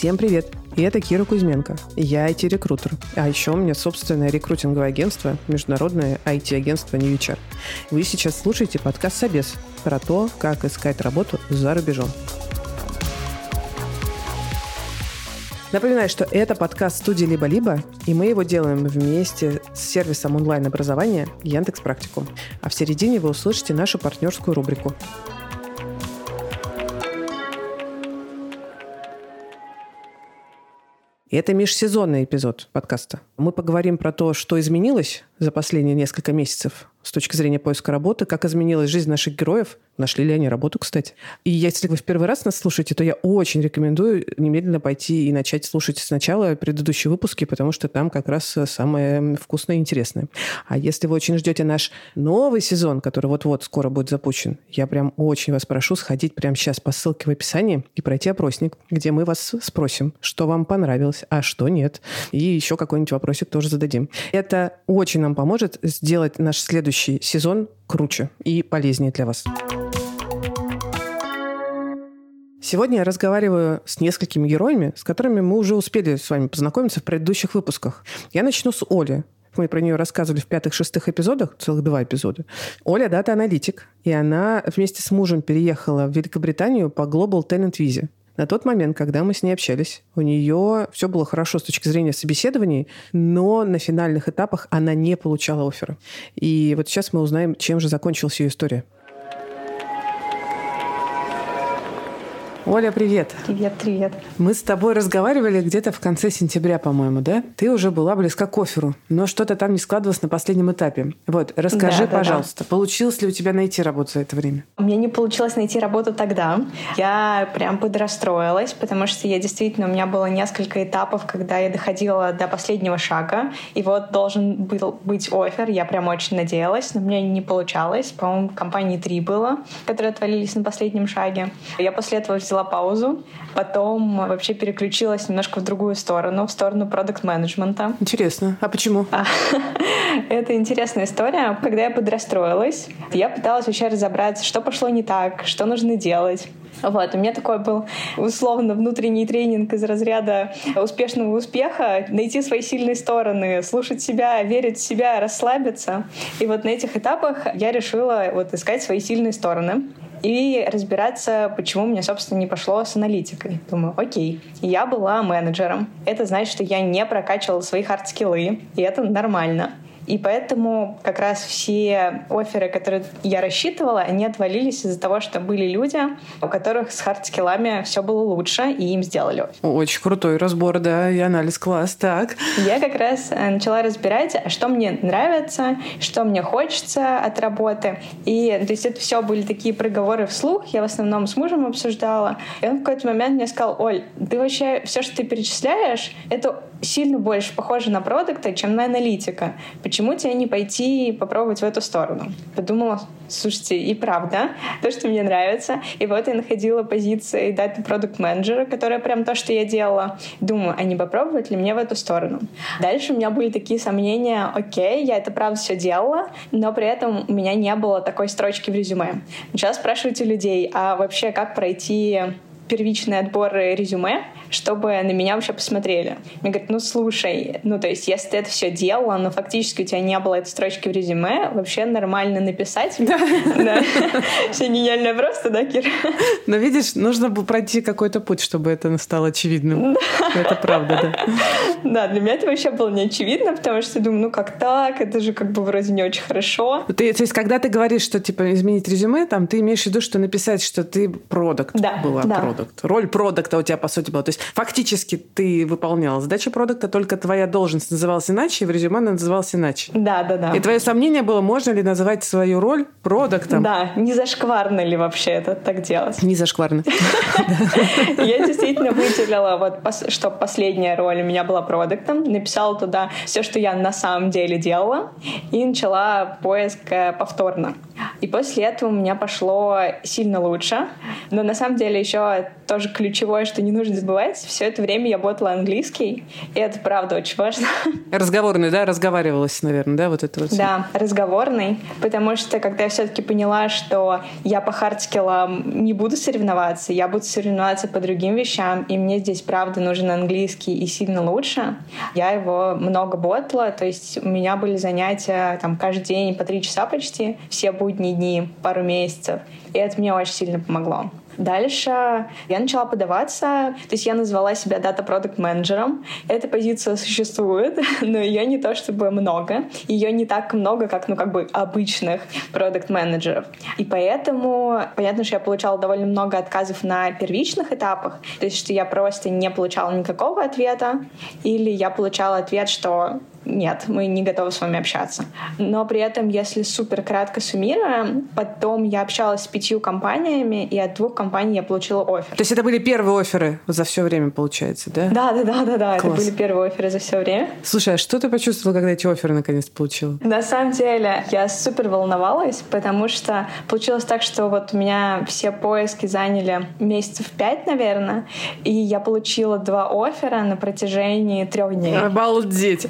Всем привет! И это Кира Кузьменко, я IT-рекрутер, а еще у меня собственное рекрутинговое агентство, международное IT-агентство NewHR. Вы сейчас слушаете подкаст «Собес» про то, как искать работу за рубежом. Напоминаю, что это подкаст студии «Либо-либо», и мы его делаем вместе с сервисом онлайн-образования «Яндекс.Практикум». А в середине вы услышите нашу партнерскую рубрику. Это межсезонный эпизод подкаста. Мы поговорим про то, что изменилось за последние несколько месяцев с точки зрения поиска работы, как изменилась жизнь наших героев, нашли ли они работу, кстати. И если вы в первый раз нас слушаете, то я очень рекомендую немедленно пойти и начать слушать сначала предыдущие выпуски, потому что там как раз самое вкусное и интересное. А если вы очень ждете наш новый сезон, который вот-вот скоро будет запущен, я прям очень вас прошу сходить прямо сейчас по ссылке в описании и пройти опросник, где мы вас спросим, что вам понравилось, а что нет. И еще какой-нибудь вопросик тоже зададим. Это очень нам поможет сделать наш следующий сезон круче и полезнее для вас. Сегодня я разговариваю с несколькими героями, с которыми мы уже успели с вами познакомиться в предыдущих выпусках. Я начну с Оли. Мы про нее рассказывали в 5-6 эпизодах, целых 2 эпизода. Оля дата-аналитик, и она вместе с мужем переехала в Великобританию по Global Talent Visa. На тот момент, когда мы с ней общались, у нее все было хорошо с точки зрения собеседований, но на финальных этапах она не получала оффера. И вот сейчас мы узнаем, чем же закончилась ее история. Оля, привет. Привет, привет. Мы с тобой разговаривали где-то в конце сентября, по-моему, да? Ты уже была близка к офферу, но что-то там не складывалось на последнем этапе. Вот, расскажи, пожалуйста, получилось ли у тебя найти работу за это время? У меня не получилось найти работу тогда. Я прям подрастроилась, потому что я действительно, у меня было несколько этапов, когда я доходила до последнего шага, и вот должен был быть оффер, я прям очень надеялась, но мне не получалось. По-моему, компании 3 было, которые отвалились на последнем шаге. Я после этого взяла паузу, потом вообще переключилась немножко в другую сторону, в сторону продакт-менеджмента. Интересно. А почему? Это интересная история. Когда я подрастроилась, я пыталась вообще разобраться, что пошло не так, что нужно делать. Вот, у меня такой был условно внутренний тренинг из разряда успешного успеха, найти свои сильные стороны, слушать себя, верить в себя, расслабиться. И вот на этих этапах я решила вот искать свои сильные стороны и разбираться, почему мне, собственно, не пошло с аналитикой. Думаю, окей, я была менеджером. Это значит, что я не прокачивала свои хард-скиллы, и это нормально. И поэтому как раз все офферы, которые я рассчитывала, они отвалились из-за того, что были люди, у которых с хардскиллами все было лучше, и им сделали оффер. Очень крутой разбор, да, и анализ, класс, так. Я как раз начала разбирать, что мне нравится, что мне хочется от работы. И то есть это все были такие проговоры вслух, я в основном с мужем обсуждала. И он в какой-то момент мне сказал: Оль, ты вообще все, что ты перечисляешь, это сильно больше похоже на продукты, чем на аналитика. Почему тебе не пойти и попробовать в эту сторону? Подумала, слушайте, и правда, то, что мне нравится. И вот я находила позиции дата-продакт-менеджера, которая прям то, что я делала. Думаю, а не попробовать ли мне в эту сторону? Дальше у меня были такие сомнения. Окей, я это правда все делала, но при этом у меня не было такой строчки в резюме. Сейчас спрашивайте людей, а вообще как пройти первичный отбор резюме, чтобы на меня вообще посмотрели. Мне говорят, ну слушай, ну то есть если ты это все делала, но фактически у тебя не было этой строчки в резюме, вообще нормально написать. Все гениально просто, да, Кира? Но видишь, нужно было пройти какой-то путь, чтобы это стало очевидным. Это правда, да. Да, для меня это вообще было не очевидно, потому что я думаю, ну как так? Это же как бы вроде не очень хорошо. То есть когда ты говоришь, что типа изменить резюме, там ты имеешь в виду, что написать, что ты продакт была, продакт. Роль продакта у тебя, по сути, была. То есть фактически ты выполняла задачу продакта, только твоя должность называлась иначе, и в резюме она называлась иначе. Да, да, да. И твое сомнение было, можно ли называть свою роль продактом. Да, не зашкварно ли вообще это так делать? Не зашкварно. Я действительно выделила, вот что последняя роль у меня была продактом, написала туда все, что я на самом деле делала, и начала поиск повторно. И после этого у меня пошло сильно лучше. Но на самом деле еще тоже ключевое, что не нужно забывать, все это время я ботала английский, и это правда очень важно. Разговорный, да? Разговаривалась, наверное, да? Вот это вот. Да, разговорный, потому что когда я все-таки поняла, что я по хардскиллам не буду соревноваться, я буду соревноваться по другим вещам, и мне здесь правда нужен английский и сильно лучше, я его много ботала, то есть у меня были занятия там каждый день по 3 часа почти, все будние дни, пару месяцев, и это мне очень сильно помогло. Дальше я начала подаваться, то есть я назвала себя дата-продакт-менеджером. Эта позиция существует, но ее не то чтобы много. Ее не так много, как, обычных продакт-менеджеров. И поэтому понятно, что я получала довольно много отказов на первичных этапах, то есть что я просто не получала никакого ответа, или я получала ответ, что нет, мы не готовы с вами общаться. Но при этом, если супер кратко суммируем, потом я общалась с 5 компаниями, и от 2 компаний я получила оффер. То есть это были первые офферы за все время, получается, да? Да. Класс. Это были первые офферы за все время. Слушай, а что ты почувствовала, когда эти офферы наконец получила? На самом деле я супер волновалась, потому что получилось так, что вот у меня все поиски заняли месяцев 5, наверное, и я получила 2 оффера на протяжении 3 дней. Обалдеть!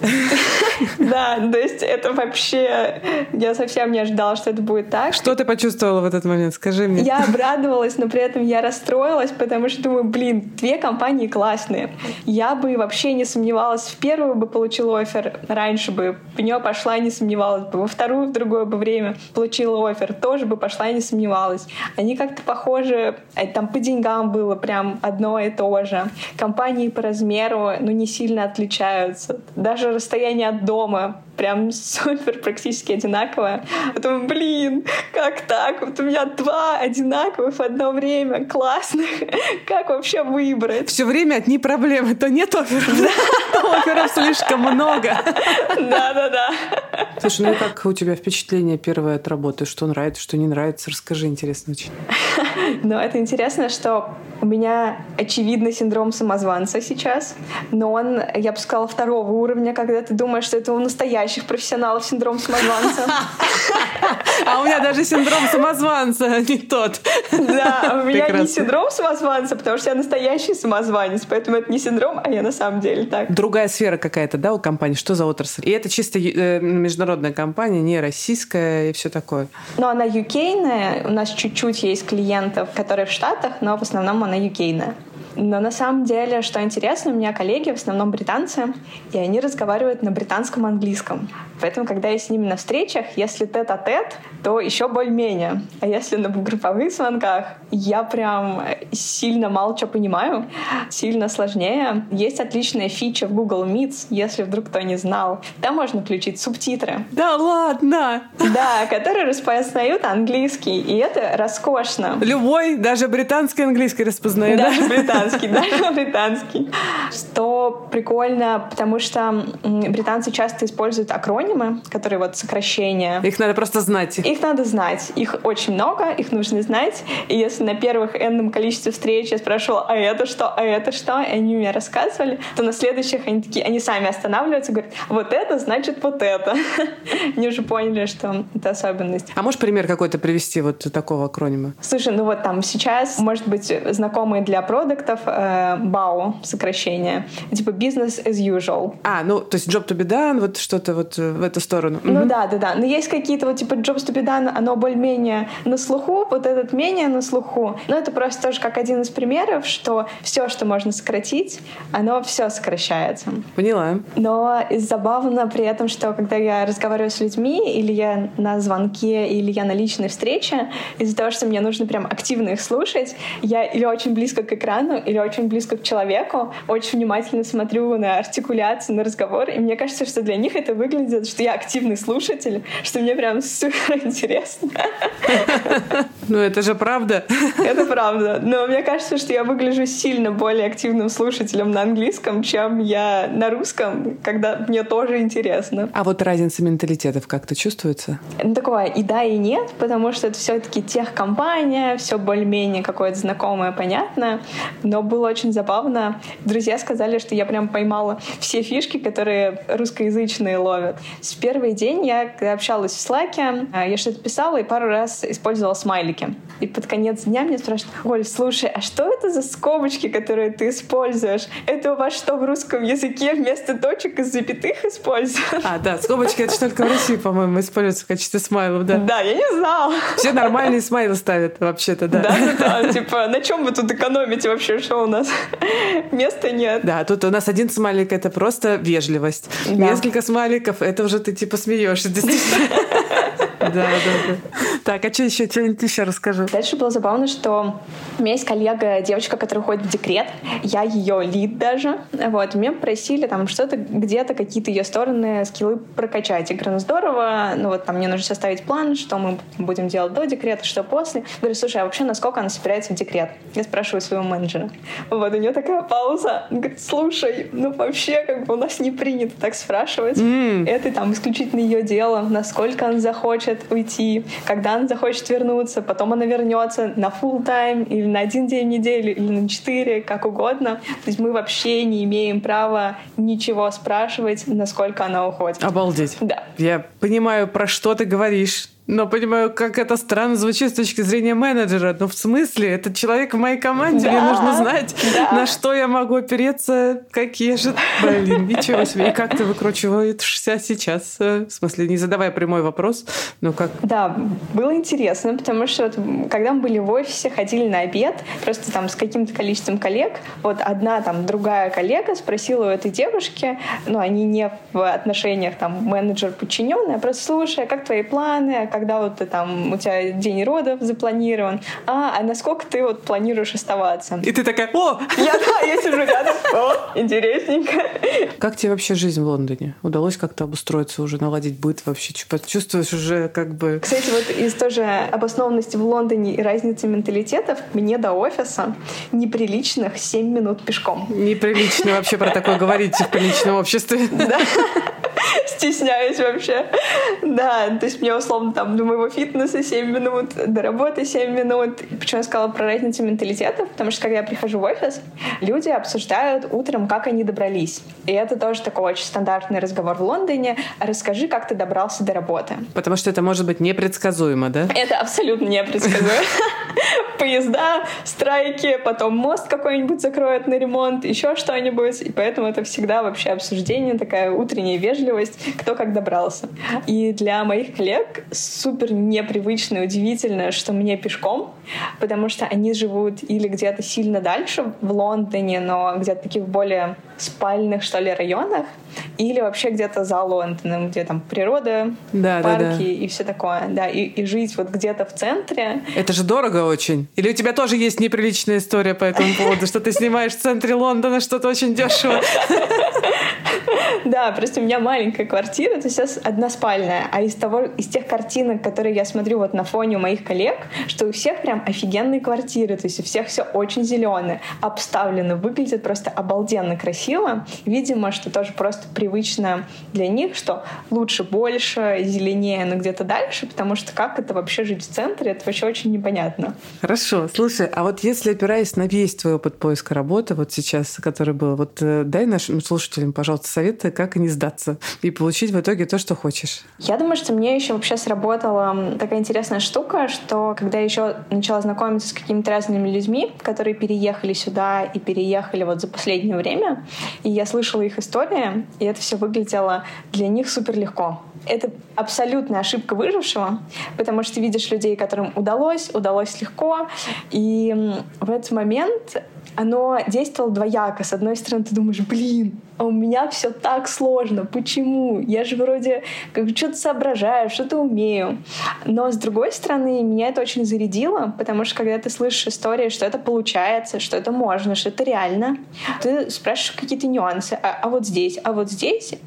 Да, то есть это вообще... Я совсем не ожидала, что это будет так. Что ты почувствовала в этот момент? Скажи мне. Я обрадовалась, но при этом я расстроилась, потому что думаю, 2 компании классные. Я бы вообще не сомневалась. В первую бы получила оффер, раньше бы в нее пошла и не сомневалась бы. Во вторую в другое бы время получила оффер, тоже бы пошла и не сомневалась. Они как-то похожи. Там по деньгам было прям одно и то же. Компании по размеру, не сильно отличаются. Даже расстояние от дома прям супер практически одинаковое. Потом, как так? Вот у меня 2 одинаковых в одно время, классных. Как вообще выбрать? Все время одни проблемы. То нет офферов, то офферов слишком много. Да. Слушай, как у тебя впечатление первое от работы? Что нравится, что не нравится? Расскажи, интересно очень. Это интересно, что у меня очевидный синдром самозванца сейчас, но он, я бы сказала, 2-го уровня, когда ты думаешь, что это у настоящих профессионалов синдром самозванца. А у меня даже синдром самозванца не тот. Да, у меня не синдром самозванца, потому что я настоящий самозванец, поэтому это не синдром, а я на самом деле так. Другая сфера какая-то, да, у компании? Что за отрасль? И это чисто международная компания, не российская и все такое. Но она UK-ная, у нас чуть-чуть есть клиентов, которые в Штатах, но в основном она UK-ная. Но на самом деле, что интересно, у меня коллеги в основном британцы, и они разговаривают на британском английском. Поэтому, когда я с ними на встречах, если тет-а-тет, то еще более-менее. А если на групповых звонках, я прям сильно мало что понимаю, сильно сложнее. Есть отличная фича в Google Meets, если вдруг кто не знал. Там можно включить субтитры. Да ладно! Да, которые распознают английский, и это роскошно. Любой, даже британский английский распознает. Даже британский, даже британский. Что прикольно, потому что британцы часто используют акроним, которые сокращения. Их надо просто знать. Их надо знать. Их очень много, их нужно знать. И если на первых энном количестве встреч я спрашивала, а это что, и они мне рассказывали, то на следующих они сами останавливаются и говорят, вот это значит вот это. Они уже поняли, что это особенность. А можешь пример какой-то привести вот такого акронима? Слушай, там сейчас, может быть, знакомые для продуктов BAU, сокращение. Типа business as usual. То есть job to be done, вот что-то вот в эту сторону. Да. Но есть какие-то jobs to be done, оно более-менее на слуху, вот этот менее на слуху. Но это просто тоже как один из примеров, что все, что можно сократить, оно все сокращается. Поняла. Но забавно при этом, что когда я разговариваю с людьми, или я на звонке, или я на личной встрече, из-за того, что мне нужно прям активно их слушать, я или очень близко к экрану, или очень близко к человеку, очень внимательно смотрю на артикуляцию, на разговор, и мне кажется, что для них это выглядит, что я активный слушатель, что мне прям супер интересно. Ну, это же правда. Это правда. Но мне кажется, что я выгляжу сильно более активным слушателем на английском, чем я на русском, когда мне тоже интересно. А вот разница менталитетов как-то чувствуется? Ну, такое и да, и нет, потому что это все-таки техкомпания, все более-менее какое-то знакомое, понятное. Но было очень забавно. Друзья сказали, что я прям поймала все фишки, которые русскоязычные ловят. В первый день я, когда общалась в Slack, я что-то писала и пару раз использовала смайлики. И под конец дня мне спрашивают: Оль, слушай, а что это за скобочки, которые ты используешь? Это у вас что, в русском языке вместо точек и запятых используют? А, да, скобочки — это же только в России, по-моему, используются в качестве смайлов, да? Да, я не знала. Все нормальные смайлы ставят вообще-то, да. Да, типа, на чем вы тут экономите вообще, что у нас? Места нет. Да, тут у нас один смайлик — это просто вежливость. Несколько смайликов — это уже ты типа смеешься, действительно. Да. Так, а что еще? Что-нибудь еще расскажу. Дальше было забавно, что у меня есть коллега, девочка, которая ходит в декрет. Я ее лид даже. Вот, меня просили там что-то, где-то какие-то ее стороны, скиллы прокачать. Я говорю, ну здорово, ну вот там мне нужно составить план, что мы будем делать до декрета, что после. Я говорю, слушай, а вообще насколько она собирается в декрет? Я спрашиваю своего менеджера. Вот, у нее такая пауза. Она говорит, слушай, ну вообще как бы у нас не принято так спрашивать. Это там исключительно ее дело, насколько она захочет уйти, когда она захочет вернуться, потом она вернется на full-time или на 1 день в неделю, или на 4, как угодно. То есть мы вообще не имеем права ничего спрашивать, насколько она уходит. Обалдеть. Да. Я понимаю, про что ты говоришь. Но понимаю, как это странно звучит с точки зрения менеджера. Но в смысле? Этот человек в моей команде, да, мне нужно знать, да, на что я могу опереться, какие же... Блин, ничего себе. И как ты выкручиваешься сейчас? В смысле, не задавая прямой вопрос, но как... Да, было интересно, потому что вот, когда мы были в офисе, ходили на обед, просто там с каким-то количеством коллег, вот одна там другая коллега спросила у этой девушки, ну, они не в отношениях там менеджер-подчиненный, а просто, слушай, как твои планы, когда вот ты там, у тебя день родов запланирован, а насколько ты вот планируешь оставаться? И ты такая, я сижу рядом, интересненько. Как тебе вообще жизнь в Лондоне? Удалось как-то обустроиться уже, наладить быт вообще? Чувствуешь уже как бы... Кстати, вот из тоже обоснованности в Лондоне и разницы менталитетов, мне до офиса неприличных 7 минут пешком. Неприлично вообще про такое говорить в приличном обществе. Да. Стесняюсь вообще. Да, то есть мне, условно, там, до моего фитнеса 7 минут, до работы 7 минут. Почему я сказала про разницу менталитетов? Потому что, когда я прихожу в офис, люди обсуждают утром, как они добрались. И это тоже такой очень стандартный разговор в Лондоне. Расскажи, как ты добрался до работы. Потому что это может быть непредсказуемо, да? Это абсолютно непредсказуемо. Поезда, страйки, потом мост какой-нибудь закроют на ремонт, еще что-нибудь. И поэтому это всегда вообще обсуждение, такая утренняя вежливость, кто как добрался. И для моих коллег супер непривычно и удивительно, что мне пешком, потому что они живут или где-то сильно дальше в Лондоне, но где-то таких более спальных, что ли, районах, или вообще где-то за Лондоном, где там природа, да, парки, да. И все такое. Да, и жить вот где-то в центре. Это же дорого очень. Или у тебя тоже есть неприличная история по этому поводу, что ты снимаешь в центре Лондона что-то очень дешево? Да, просто у меня маленькая квартира, то есть односпальная, а из тех картинок, которые я смотрю вот на фоне у моих коллег, что у всех прям офигенные квартиры, то есть у всех все очень зеленое, обставлено, выглядит просто обалденно красиво. Видимо, что тоже просто привычно для них, что лучше, больше, зеленее, но где-то дальше, потому что как это вообще жить в центре, это вообще очень непонятно. Хорошо, слушай, а вот если опираясь на весь твой опыт поиска работы, вот сейчас, который был, вот дай нашим слушателям, пожалуйста, советы, как не сдаться и получить в итоге то, что хочешь. Я думаю, что мне еще вообще сработала такая интересная штука, что когда я еще начала знакомиться с какими-то разными людьми, которые переехали сюда и переехали вот за последнее время, и я слышала их истории, и это все выглядело для них супер легко. Это абсолютная ошибка выжившего, потому что ты видишь людей, которым удалось легко, и в этот момент оно действовало двояко. С одной стороны, ты думаешь, блин, а у меня все так сложно, почему? Я же вроде как что-то соображаю, что-то умею. Но, с другой стороны, меня это очень зарядило, потому что, когда ты слышишь истории, что это получается, что это можно, что это реально, ты спрашиваешь какие-то нюансы, а вот здесь,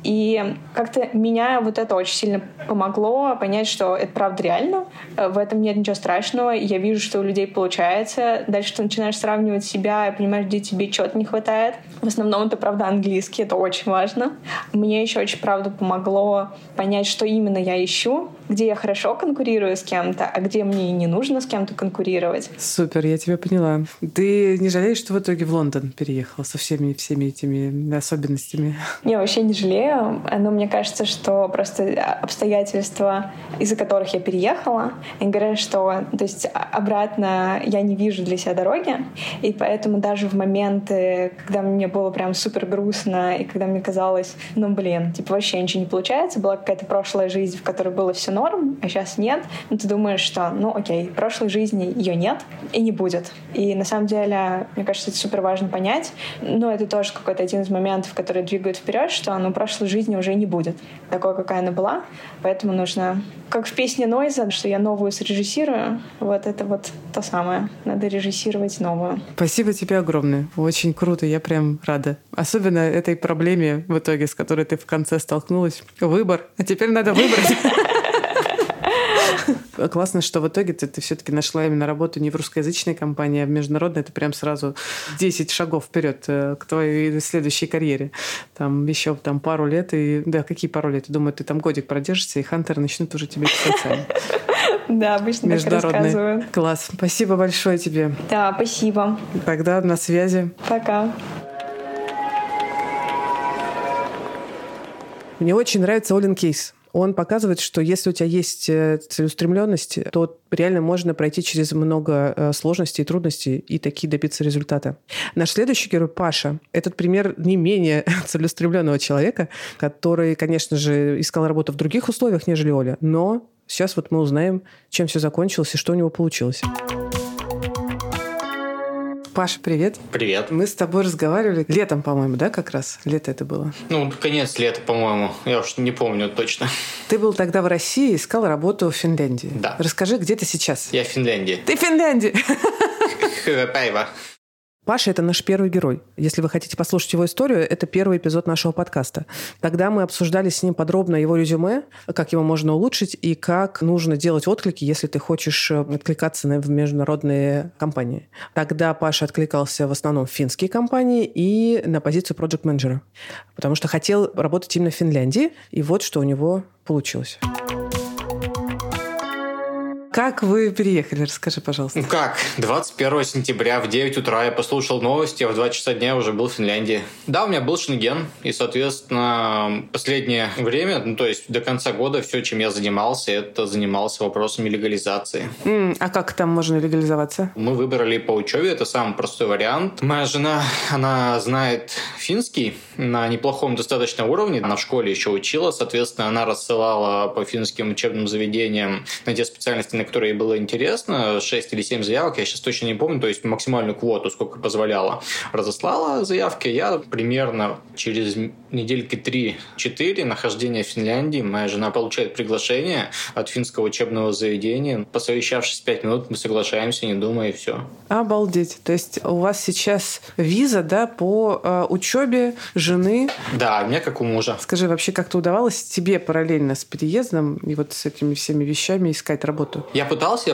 и как-то меня вот это очень сильно помогло понять, что это правда реально, в этом нет ничего страшного, я вижу, что у людей получается, дальше ты начинаешь сравнивать себя, и понимаешь, где тебе чего-то не хватает. В основном это, правда, английский, это очень важно. Мне еще очень, правда, помогло понять, что именно я ищу, где я хорошо конкурирую с кем-то, а где мне не нужно с кем-то конкурировать. Супер, я тебя поняла. Ты не жалеешь, что в итоге в Лондон переехала со всеми этими особенностями? Не, вообще не жалею. Но мне кажется, что просто обстоятельства, из-за которых я переехала, я говорю, что то есть обратно я не вижу для себя дороги, и поэтому даже в моменты, когда мне было прям супер грустно, и когда мне казалось, вообще ничего не получается, была какая-то прошлая жизнь, в которой было все норм, а сейчас нет, но ты думаешь, что, прошлой жизни ее нет и не будет. И на самом деле, мне кажется, это супер важно понять, но это тоже какой-то один из моментов, который двигает вперед, что, прошлой жизни уже не будет, такой, какая она была, поэтому нужно, как в песне Нойза, что я новую срежиссирую, вот это вот то самое, надо режиссировать новую. Спасибо тебе огромное, очень круто, я прям рада. Особенно этой проблеме в итоге, с которой ты в конце столкнулась. Выбор, а теперь надо выбрать. Классно, что в итоге ты все-таки нашла именно работу не в русскоязычной компании, а в международной. Это прям сразу 10 шагов вперед к твоей следующей карьере. Там еще пару лет. Да, какие пару лет? Думаю, ты там годик продержишься, и хантеры начнут уже тебе писать. Да, обычно так рассказываю. Класс. Спасибо большое тебе. Да, спасибо. Тогда на связи. Пока. Мне очень нравится Олин кейс. Он показывает, что если у тебя есть целеустремленность, то реально можно пройти через много сложностей и трудностей и таки добиться результата. Наш следующий герой Паша. Этот пример не менее целеустремленного человека, который, конечно же, искал работу в других условиях, нежели Оля. Но сейчас вот мы узнаем, чем все закончилось и что у него получилось. Паша, привет. Привет. Мы с тобой разговаривали летом, по-моему, да, как раз? Лето это было. Конец лета, по-моему. Я уж не помню точно. Ты был тогда в России и искал работу в Финляндии. Да. Расскажи, где ты сейчас? Я в Финляндии. Ты в Финляндии! Спасибо. Паша – это наш первый герой. Если вы хотите послушать его историю, это первый эпизод нашего подкаста. Тогда мы обсуждали с ним подробно его резюме, как его можно улучшить и как нужно делать отклики, если ты хочешь откликаться в международные компании. Тогда Паша откликался в основном в финские компании и на позицию проджект-менеджера, потому что хотел работать именно в Финляндии, и вот что у него получилось. Как вы переехали? Расскажи, пожалуйста. 21 сентября в 9 утра я послушал новости, а в 2 часа дня уже был в Финляндии. Да, у меня был шенген, и, соответственно, последнее время, до конца года, все, чем я занимался, это занимался вопросами легализации. А как там можно легализоваться? Мы выбрали по учебе, это самый простой вариант. Моя жена, она знает финский на неплохом достаточно уровне. Она в школе еще учила, соответственно, она рассылала по финским учебным заведениям на те специальности, на которые было интересно, 6 или 7 заявок, я сейчас точно не помню, то есть максимальную квоту, сколько позволяла, разослала заявки. Я примерно через недельки 3-4 нахождения в Финляндии, моя жена получает приглашение от финского учебного заведения. Посовещавшись 5 минут, мы соглашаемся, не думая, и все. Обалдеть. То есть у вас сейчас виза, да, по учебе жены? Да, у меня как у мужа. Скажи, вообще как-то удавалось тебе параллельно с переездом и вот с этими всеми вещами искать работу? Я пытался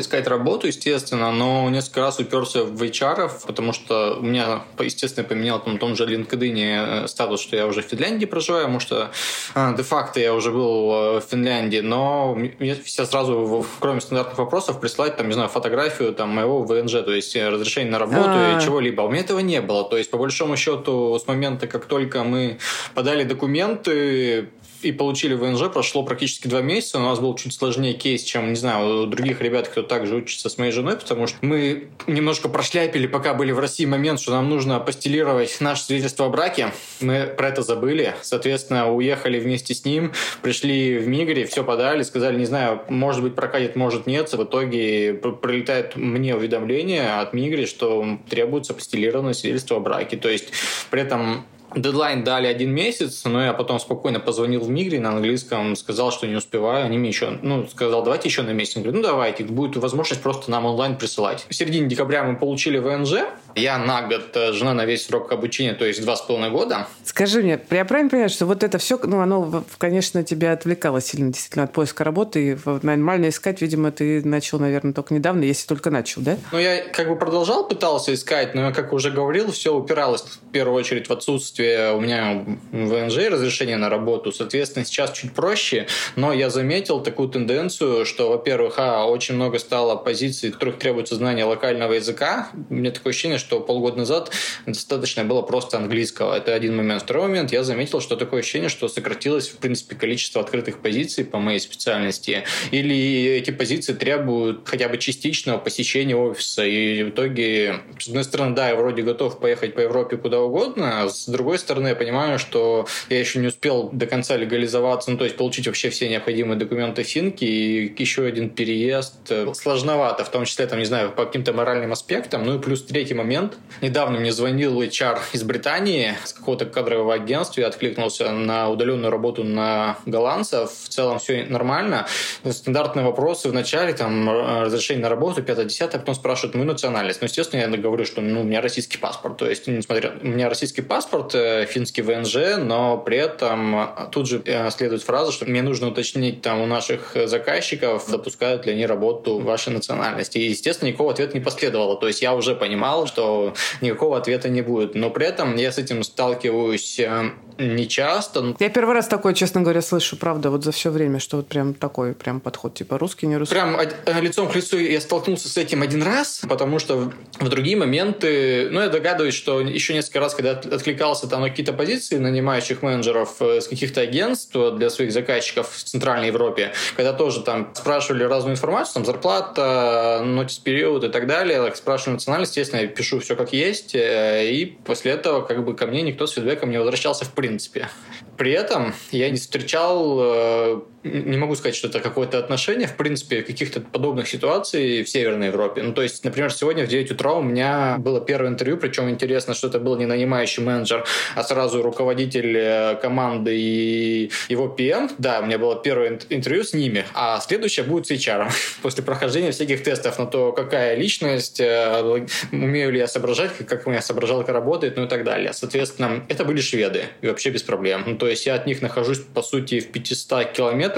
искать работу, естественно, но несколько раз уперся в HR, потому что у меня, естественно, поменял на том же LinkedIn статус, что я уже в Финляндии проживаю, потому что де-факто я уже был в Финляндии, но мне все сразу, кроме стандартных вопросов, прислать, фотографию моего ВНЖ, то есть разрешение на работу и чего-либо. У меня этого не было, то есть, по большому счету, с момента, как только мы подали документы и получили ВНЖ, прошло практически 2 месяца. У нас был чуть сложнее кейс, чем, у других ребят, кто также учится с моей женой, потому что мы немножко прошляпили, пока были в России, момент, что нам нужно апостилировать наше свидетельство о браке. Мы про это забыли. Соответственно, уехали вместе с ним, пришли в МИГРИ, все подали, сказали, не знаю, может быть, прокатит, может нет. В итоге прилетает мне уведомление от МИГРИ, что требуется апостилированное свидетельство о браке. То есть при этом Дедлайн дали 1 месяц, но я потом спокойно позвонил в МИГРИ на английском, сказал, что не успеваю, они мне еще... Ну, сказал, давайте еще на месяц. Я говорю, ну, давайте, будет возможность просто нам онлайн присылать. В середине декабря мы получили ВНЖ. Я на год, жена на весь срок обучения, то есть 2,5 года. Скажи мне, я правильно понимаю, что вот это все, ну, оно, конечно, тебя отвлекало сильно действительно от поиска работы, и нормально искать, видимо, ты начал, наверное, только недавно, если только начал, да? Ну, я как бы продолжал, пытался искать, но, как уже говорил, все упиралось в первую очередь в отсутствие у меня ВНЖ, разрешение на работу. Соответственно, сейчас чуть проще, но я заметил такую тенденцию, что, во-первых, очень много стало позиций, в которых требуется знание локального языка. У меня такое ощущение, что полгода назад достаточно было просто английского. Это один момент. Второй момент, я заметил, что такое ощущение, что сократилось, в принципе, количество открытых позиций по моей специальности. Или эти позиции требуют хотя бы частичного посещения офиса. И в итоге, с одной стороны, да, я вроде готов поехать по Европе куда угодно, с другой стороны, я понимаю, что я еще не успел до конца легализоваться, ну, то есть получить вообще все необходимые документы финки, и еще один переезд сложновато, в том числе, там, не знаю, по каким-то моральным аспектам. Ну и плюс третий момент. Недавно мне звонил HR из Британии, с какого-то кадрового агентства, я откликнулся на удаленную работу на голландцев. В целом все нормально. Стандартные вопросы в начале, там, разрешение на работу, 5-10, а потом спрашивают мою национальность. Ну, естественно, я говорю, что у меня российский паспорт. То есть, несмотря у меня российский паспорт, финский ВНЖ, но при этом тут же следует фраза, что мне нужно уточнить там у наших заказчиков, допускают ли они работу вашей национальности. И, естественно, никакого ответа не последовало. То есть я уже понимал, что никакого ответа не будет. Но при этом я с этим сталкиваюсь не часто. Я первый раз такое, честно говоря, слышу, правда, вот за все время, что вот прям такой прям подход, типа русский, не русский. Прям лицом к лицу я столкнулся с этим 1 раз, потому что в другие моменты, ну, я догадываюсь, что еще несколько раз, когда откликался там на какие-то позиции нанимающих менеджеров с каких-то агентств для своих заказчиков в Центральной Европе, когда тоже там спрашивали разную информацию, там зарплата, нотис-период и так далее, спрашивали национальность, естественно, я пишу все как есть, и после этого как бы ко мне никто с фидбэком не возвращался в принципе. При этом я не встречал... Не могу сказать, что это какое-то отношение, в принципе, каких-то подобных ситуаций в Северной Европе. Ну, то есть, например, сегодня в 9 утра у меня было первое интервью, причем интересно, что это был не нанимающий менеджер, а сразу руководитель команды и его ПМ. Да, у меня было первое интервью с ними, а следующее будет с HR. После прохождения всяких тестов на то, какая личность, умею ли я соображать, как у меня соображалка работает, ну и так далее. Соответственно, это были шведы, и вообще без проблем. Ну, то есть, я от них нахожусь, по сути, в 500 километрах,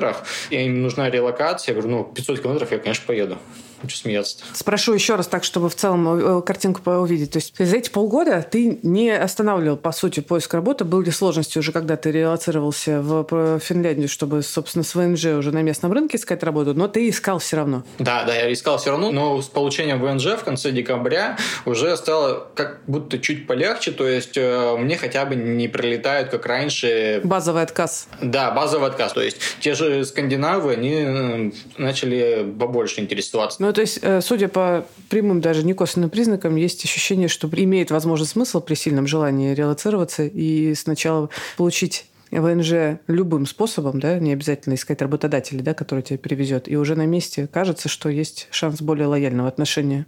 и им нужна релокация. Я говорю, ну, 500 километров я, конечно, поеду. Хочу смеяться. Спрошу еще раз так, чтобы в целом картинку увидеть. То есть за эти полгода ты не останавливал, по сути, поиск работы. Были ли сложности уже, когда ты релоцировался в Финляндию, чтобы, собственно, с ВНЖ уже на местном рынке искать работу, но ты искал все равно? Да, я искал все равно, но с получением ВНЖ в конце декабря уже стало как будто чуть полегче, то есть мне хотя бы не прилетают, как раньше... Базовый отказ. Да, базовый отказ. То есть те же скандинавы, они начали побольше интересоваться. Ну, то есть, судя по прямым, даже не косвенным признакам, есть ощущение, что имеет, возможно, смысл при сильном желании релоцироваться и сначала получить ВНЖ любым способом, да, не обязательно искать работодателя, да, который тебя перевезет, и уже на месте кажется, что есть шанс более лояльного отношения.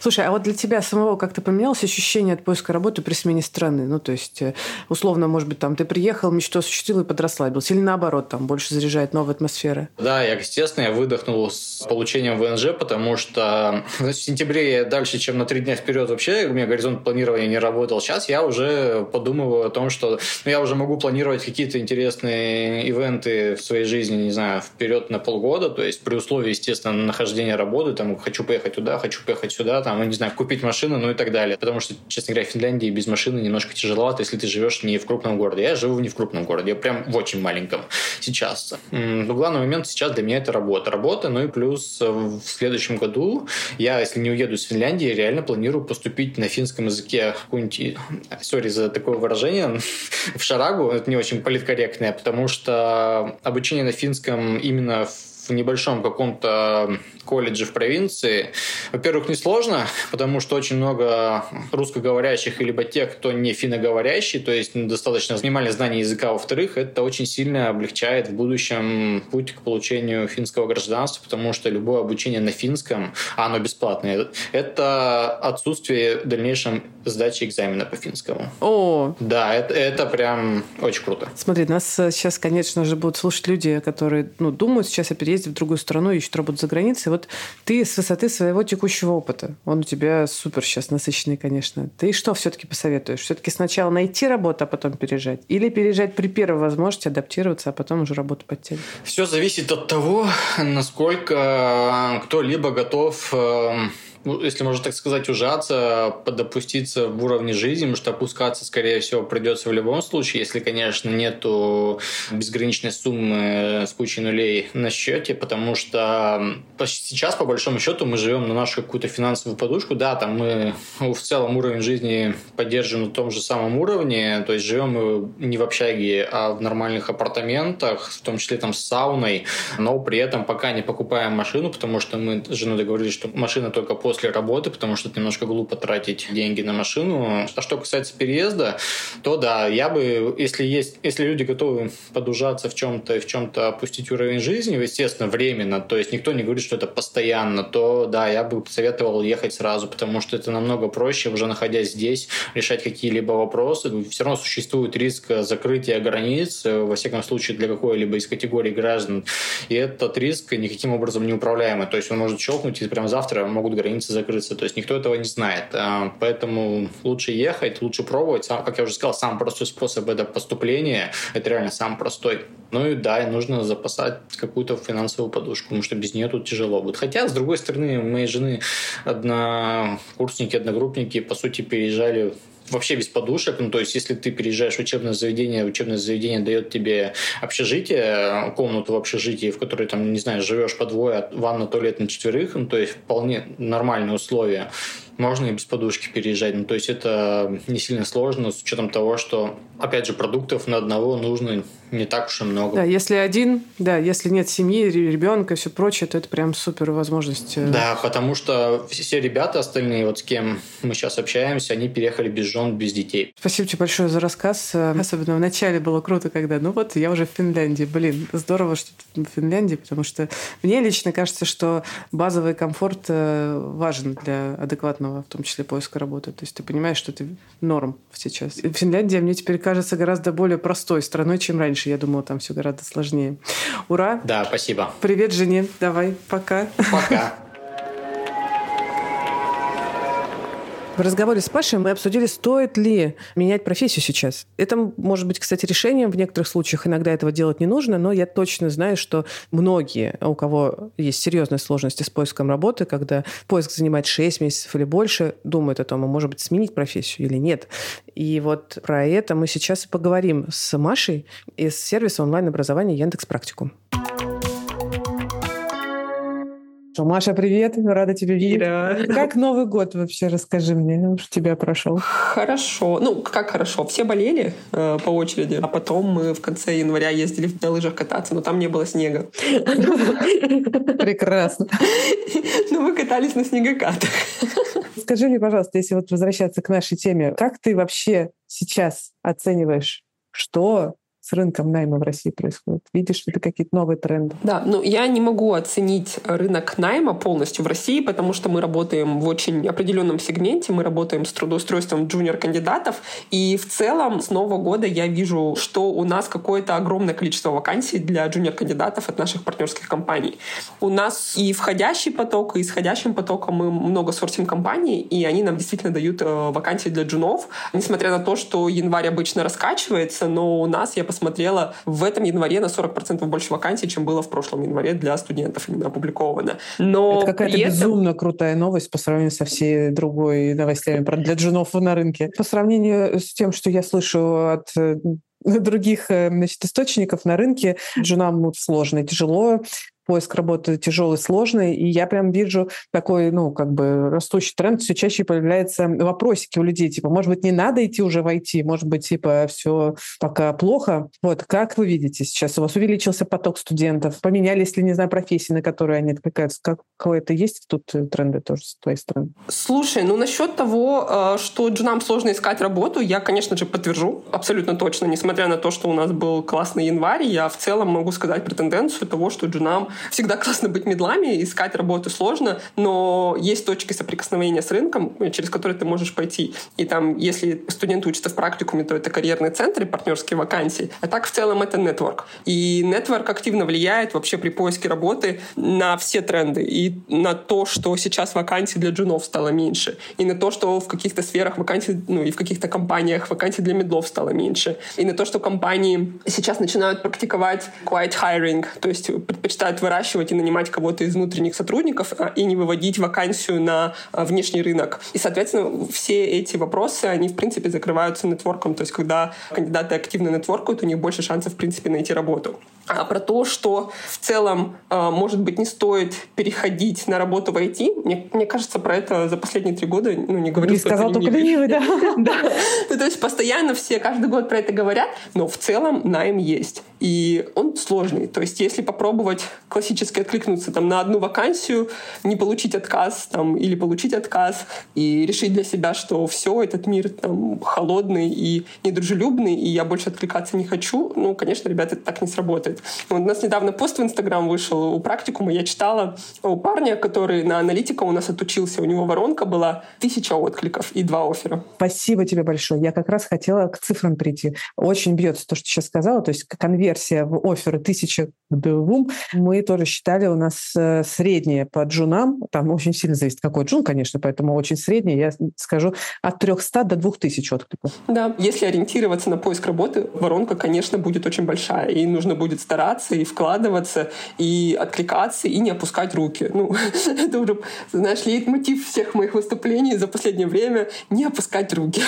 Слушай, а вот для тебя самого как-то поменялось ощущение от поиска работы при смене страны? Ну, то есть, условно, может быть, там ты приехал, мечту осуществил и подрасслабился. Или наоборот, там больше заряжает новая атмосфера? Да, естественно, я выдохнул с получением ВНЖ, потому что в сентябре я дальше, чем на 3 дня вперед вообще, у меня горизонт планирования не работал. Сейчас я уже подумываю о том, что я уже могу планировать какие-то интересные ивенты в своей жизни, не знаю, вперед на полгода, то есть при условии, естественно, нахождения работы, там, хочу поехать туда, хочу поехать сюда, там, ну, не знаю, купить машину, ну и так далее. Потому что, честно говоря, в Финляндии без машины немножко тяжеловато, если ты живешь не в крупном городе. Я живу не в крупном городе, я прям в очень маленьком сейчас. Но главный момент сейчас для меня — это работа. Работа, ну и плюс в следующем году я, если не уеду из Финляндии, реально планирую поступить на финском языке какую-нибудь... Сори за такое выражение. В шарагу. Это не очень политкорректное, потому что обучение на финском именно в в небольшом каком-то колледже в провинции, во-первых, несложно, потому что очень много русскоговорящих, либо тех, кто не финноговорящий, то есть достаточно минимальное знание языка. Во-вторых, это очень сильно облегчает в будущем путь к получению финского гражданства, потому что любое обучение на финском, а оно бесплатное, это отсутствие в дальнейшем сдачи экзамена по финскому. О. Да, это прям очень круто. Смотри, нас сейчас, конечно же, будут слушать люди, которые думают сейчас о переезде в другую страну, ищут работу за границей. Вот ты с высоты своего текущего опыта, он у тебя супер сейчас насыщенный, конечно. Ты что все-таки посоветуешь? Все-таки сначала найти работу, а потом переезжать? Или переезжать при первой возможности, адаптироваться, а потом уже работу подтянуть? Все зависит от того, насколько кто-либо готов... если можно так сказать, ужаться, подопуститься в уровне жизни, потому что опускаться, скорее всего, придется в любом случае, если, конечно, нету безграничной суммы с кучей нулей на счете, потому что сейчас, по большому счету, мы живем на нашу какую-то финансовую подушку. Да, там мы в целом уровень жизни поддерживаем на том же самом уровне, то есть живем мы не в общаге, а в нормальных апартаментах, в том числе там с сауной, но при этом пока не покупаем машину, потому что мы с женой договорились, что машина только после работы, потому что это немножко глупо тратить деньги на машину. А что касается переезда, то да, я бы, если люди готовы подужаться в чем-то опустить уровень жизни, естественно, временно, то есть никто не говорит, что это постоянно, то да, я бы советовал ехать сразу, потому что это намного проще, уже находясь здесь, решать какие-либо вопросы. Все равно существует риск закрытия границ, во всяком случае, для какой-либо из категорий граждан, и этот риск никаким образом не управляемый, то есть он может щелкнуть, и прямо завтра могут границы закрыться, то есть никто этого не знает. Поэтому лучше ехать, лучше пробовать. Как я уже сказал, самый простой способ — это поступление. Это реально самый простой. Ну и да, и нужно запасать какую-то финансовую подушку, потому что без нее тут тяжело будет. Хотя, с другой стороны, у моей жены однокурсники, одногруппники, по сути, переезжали вообще без подушек, то есть если ты переезжаешь в учебное заведение дает тебе общежитие, комнату в общежитии, в которой там, не знаю, живешь по двое, ванна, туалет на четверых, то есть вполне нормальные условия. Можно и без подушки переезжать. То есть это не сильно сложно с учетом того, что, опять же, продуктов на одного нужно не так уж и много. Да, если один, да, если нет семьи, ребенка и все прочее, то это прям супер возможность. Да, потому что все ребята остальные, вот с кем мы сейчас общаемся, они переехали без жен, без детей. Спасибо тебе большое за рассказ. Особенно в начале было круто, когда, я уже в Финляндии. Блин, здорово, что ты в Финляндии, потому что мне лично кажется, что базовый комфорт важен для адекватного, в том числе поиска работы. То есть ты понимаешь, что ты норм сейчас. Финляндия мне теперь кажется гораздо более простой страной, чем раньше. Я думала, там все гораздо сложнее. Ура! Да, спасибо. Привет жене. Давай, пока. Пока. В разговоре с Пашей мы обсудили, стоит ли менять профессию сейчас. Это может быть, кстати, решением в некоторых случаях. Иногда этого делать не нужно, но я точно знаю, что многие, у кого есть серьезные сложности с поиском работы, когда поиск занимает 6 месяцев или больше, думают о том, может быть, сменить профессию или нет. И вот про это мы сейчас и поговорим с Машей из сервиса онлайн-образования «Яндекс.Практикум». Маша, привет! Рада тебя видеть. Кира. Как Новый год вообще? Расскажи мне, что тебя прошел. Хорошо. Как хорошо? Все болели по очереди, а потом мы в конце января ездили на лыжах кататься, но там не было снега. Прекрасно. Но мы катались на снегокатах. Скажи мне, пожалуйста, если возвращаться к нашей теме, как ты вообще сейчас оцениваешь, что с рынком найма в России происходит? Видишь ли ты какие-то новые тренды? Да, я не могу оценить рынок найма полностью в России, потому что мы работаем в очень определенном сегменте, мы работаем с трудоустройством джуниор-кандидатов, и в целом с Нового года я вижу, что у нас какое-то огромное количество вакансий для джуниор-кандидатов от наших партнерских компаний. У нас и входящий поток, и исходящим потоком мы много сорсим компаний, и они нам действительно дают вакансии для джунов, несмотря на то, что январь обычно раскачивается, но у нас, я посмотрела, в этом январе на 40% больше вакансий, чем было в прошлом январе для студентов именно опубликовано. Но это какая-то безумно крутая новость по сравнению со всей другой новостями для джунов на рынке. По сравнению с тем, что я слышу от других источников на рынке, джунам сложно, тяжело, поиск работы тяжелый, сложный, и я прям вижу такой, ну, как бы растущий тренд, все чаще появляются вопросики у людей, типа, может быть, не надо идти уже в IT, может быть, типа, все пока плохо. Вот, как вы видите сейчас? У вас увеличился поток студентов, поменялись ли, не знаю, профессии, на которые они откликаются? Какое-то есть тут тренды тоже с твоей стороны? Слушай, ну, насчет того, что джунам сложно искать работу, я, конечно же, подтвержу абсолютно точно. Несмотря на то, что у нас был классный январь, я в целом могу сказать про тенденцию того, что джунам всегда классно быть медлами, искать работу сложно, но есть точки соприкосновения с рынком, через которые ты можешь пойти. И там, если студент учится в практикуме, то это карьерные центры, партнерские вакансии. А так в целом это нетворк. И нетворк активно влияет вообще при поиске работы на все тренды. И на то, что сейчас вакансий для джунов стало меньше. И на то, что в каких-то сферах вакансий, ну и в каких-то компаниях вакансий для медлов стало меньше. И на то, что компании сейчас начинают практиковать quiet hiring, то есть предпочитают выращивать и нанимать кого-то из внутренних сотрудников и не выводить вакансию на внешний рынок. И, соответственно, все эти вопросы, они, в принципе, закрываются нетворком. То есть, когда кандидаты активно нетворкают, у них больше шансов, в принципе, найти работу. А про то, что в целом, может быть, не стоит переходить на работу в IT, мне кажется, про это за последние 3 года не говорил. Не сказал, только ленивый, да. То есть, постоянно все каждый год про это говорят, но в целом найм есть. И он сложный. То есть, если попробовать классически откликнуться там, на одну вакансию, не получить отказ там, или получить отказ, и решить для себя, что все, этот мир там, холодный и недружелюбный, и я больше откликаться не хочу, ну, конечно, ребята, это так не сработает. Вот у нас недавно пост в Инстаграм вышел у практикума, я читала у парня, который на аналитика у нас отучился, у него воронка была 1000 откликов и 2 оффера. Спасибо тебе большое. Я как раз хотела к цифрам прийти. Очень бьется то, что ты сейчас сказала, то есть конверсия в офферы 1000 к 2. Мы тоже считали, у нас среднее по джунам, там очень сильно зависит, какой джун, конечно, поэтому очень среднее, я скажу, от 300 до 2000 откликов. Да, если ориентироваться на поиск работы, воронка, конечно, будет очень большая, и нужно будет стараться, и вкладываться, и откликаться, и не опускать руки. Ну, это уже, знаешь, лейтмотив всех моих выступлений за последнее время — не опускать руки.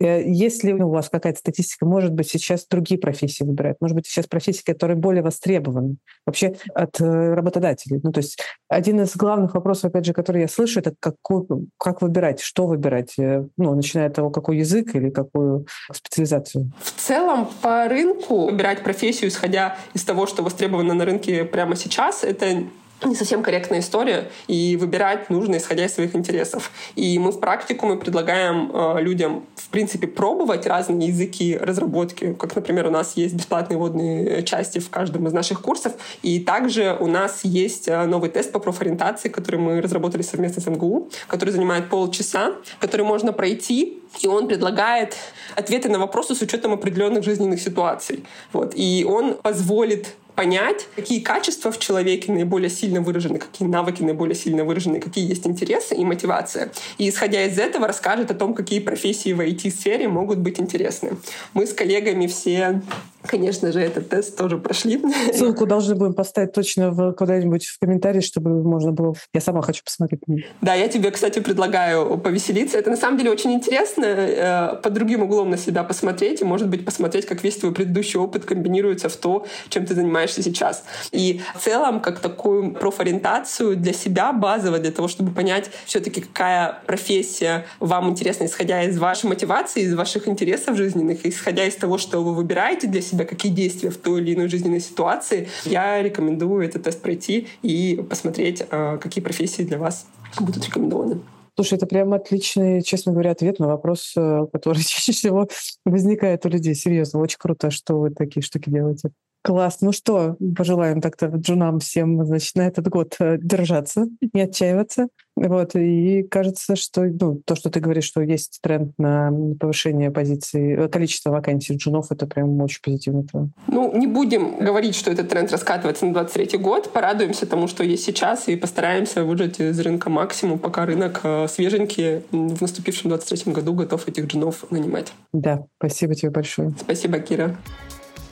Если у вас какая-то статистика, может быть, сейчас другие профессии выбирают, может быть, сейчас профессии, которые более востребованы вообще от работодателей. Ну, то есть один из главных вопросов, опять же, который я слышу, это как выбирать, что выбирать, ну, начиная от того, какой язык или какую специализацию. В целом по рынку выбирать профессию, исходя из того, что востребовано на рынке прямо сейчас, это не совсем корректная история, и выбирать нужно, исходя из своих интересов. И мы в практикуме предлагаем людям, в принципе, пробовать разные языки разработки. Как, например, у нас есть бесплатные вводные части в каждом из наших курсов, и также у нас есть новый тест по профориентации, который мы разработали совместно с МГУ, который занимает полчаса, который можно пройти, и он предлагает ответы на вопросы с учетом определенных жизненных ситуаций. Вот. И он позволит понять, какие качества в человеке наиболее сильно выражены, какие навыки наиболее сильно выражены, какие есть интересы и мотивация. И, исходя из этого, расскажет о том, какие профессии в IT-сфере могут быть интересны. Мы с коллегами все, конечно же, этот тест тоже прошли. Ссылку должны будем поставить точно куда-нибудь в комментарии, чтобы можно было... Я сама хочу посмотреть. Да, я тебе, кстати, предлагаю повеселиться. Это, на самом деле, очень интересно под другим углом на себя посмотреть и, может быть, посмотреть, как весь твой предыдущий опыт комбинируется в то, чем ты занимаешься сейчас. И в целом, как такую профориентацию для себя базово, для того, чтобы понять все-таки, какая профессия вам интересна, исходя из вашей мотивации, из ваших интересов жизненных, исходя из того, что вы выбираете для себя, какие действия в той или иной жизненной ситуации, я рекомендую этот тест пройти и посмотреть, какие профессии для вас будут рекомендованы. Слушай, это прям отличный, честно говоря, ответ на вопрос, который чаще всего возникает у людей. Серьезно, очень круто, что вы такие штуки делаете. Класс. Ну что, пожелаем так-то джунам всем, значит, на этот год держаться, не отчаиваться. Вот, и кажется, что то, что ты говоришь, что есть тренд на повышение позиций, количества вакансий джунов, это прям очень позитивный тренд. Ну, не будем говорить, что этот тренд раскатывается на 23 год. Порадуемся тому, что есть сейчас, и постараемся выжать из рынка максимум, пока рынок свеженький в наступившем 23 году готов этих джунов нанимать. Да, спасибо тебе большое. Спасибо, Кира.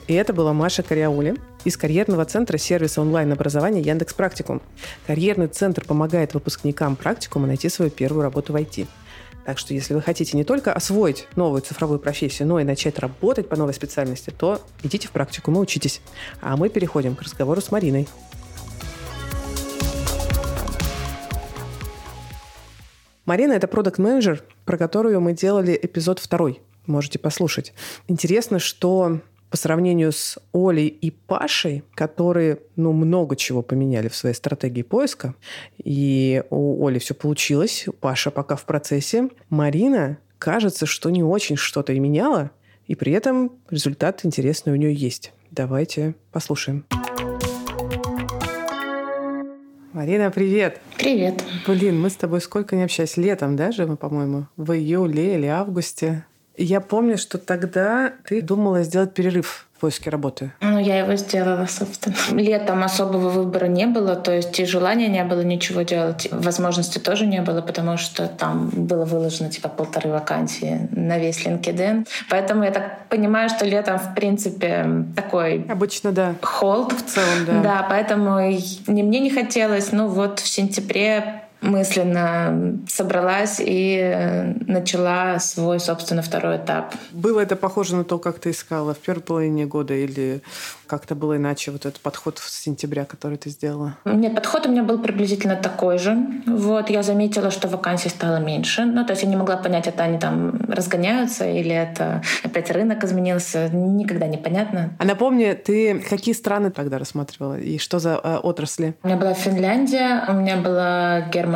И это была Маша Кариаули из карьерного центра сервиса онлайн-образования Яндекс.Практикум. Карьерный центр помогает выпускникам практикума найти свою первую работу в IT. Так что если вы хотите не только освоить новую цифровую профессию, но и начать работать по новой специальности, то идите в практикум и учитесь. А мы переходим к разговору с Мариной. Марина – это продакт-менеджер, про которую мы делали эпизод 2. Можете послушать. Интересно, что по сравнению с Олей и Пашей, которые, много чего поменяли в своей стратегии поиска, и у Оли все получилось, у Паши пока в процессе, Марина, кажется, что не очень что-то и меняла, и при этом результат интересный у нее есть. Давайте послушаем. Марина, привет! Привет! Мы с тобой сколько не общались? Летом даже, по-моему, в июле или августе. Я помню, что тогда ты думала сделать перерыв в поиске работы. Я его сделала, собственно. Летом особого выбора не было, то есть и желания не было ничего делать, возможности тоже не было, потому что там было выложено 1.5 вакансии на весь LinkedIn. Поэтому я так понимаю, что летом, в принципе, такой... Обычно, да. Холд. В целом, да. Да, поэтому мне не хотелось. В сентябре мысленно собралась и начала свой, собственно, 2 этап. Было это похоже на то, как ты искала в первой половине года, или как-то было иначе этот подход с сентября, который ты сделала? Нет, подход у меня был приблизительно такой же. Я заметила, что вакансий стало меньше. Я не могла понять, это они там разгоняются, или это опять рынок изменился. Никогда не понятно. А напомни, ты какие страны тогда рассматривала? И что за отрасли? У меня была Финляндия, у меня была Германия.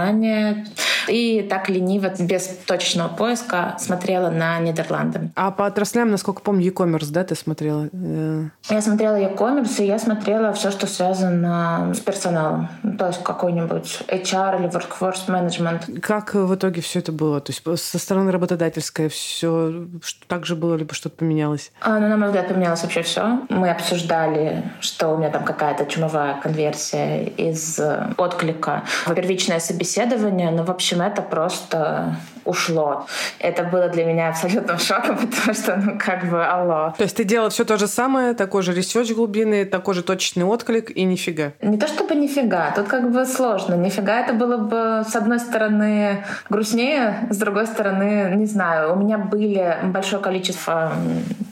И так лениво, без точечного поиска, смотрела на Нидерланды. А по отраслям, насколько помню, e-commerce, да, ты смотрела? Я смотрела e-commerce, и я смотрела все, что связано с персоналом. То есть какой-нибудь HR или workforce management. Как в итоге все это было? То есть со стороны работодательской все так же было, либо что-то поменялось? На мой взгляд, поменялось вообще все. Мы обсуждали, что у меня там какая-то чумовая конверсия из отклика в первичное собеседование, но вообще это просто ушло. Это было для меня абсолютным шоком, потому что, алло. То есть ты делала все то же самое, такой же ресерч глубины, такой же точечный отклик и нифига. Не то чтобы нифига, тут сложно. Нифига это было бы, с одной стороны, грустнее, с другой стороны, не знаю. У меня были большое количество...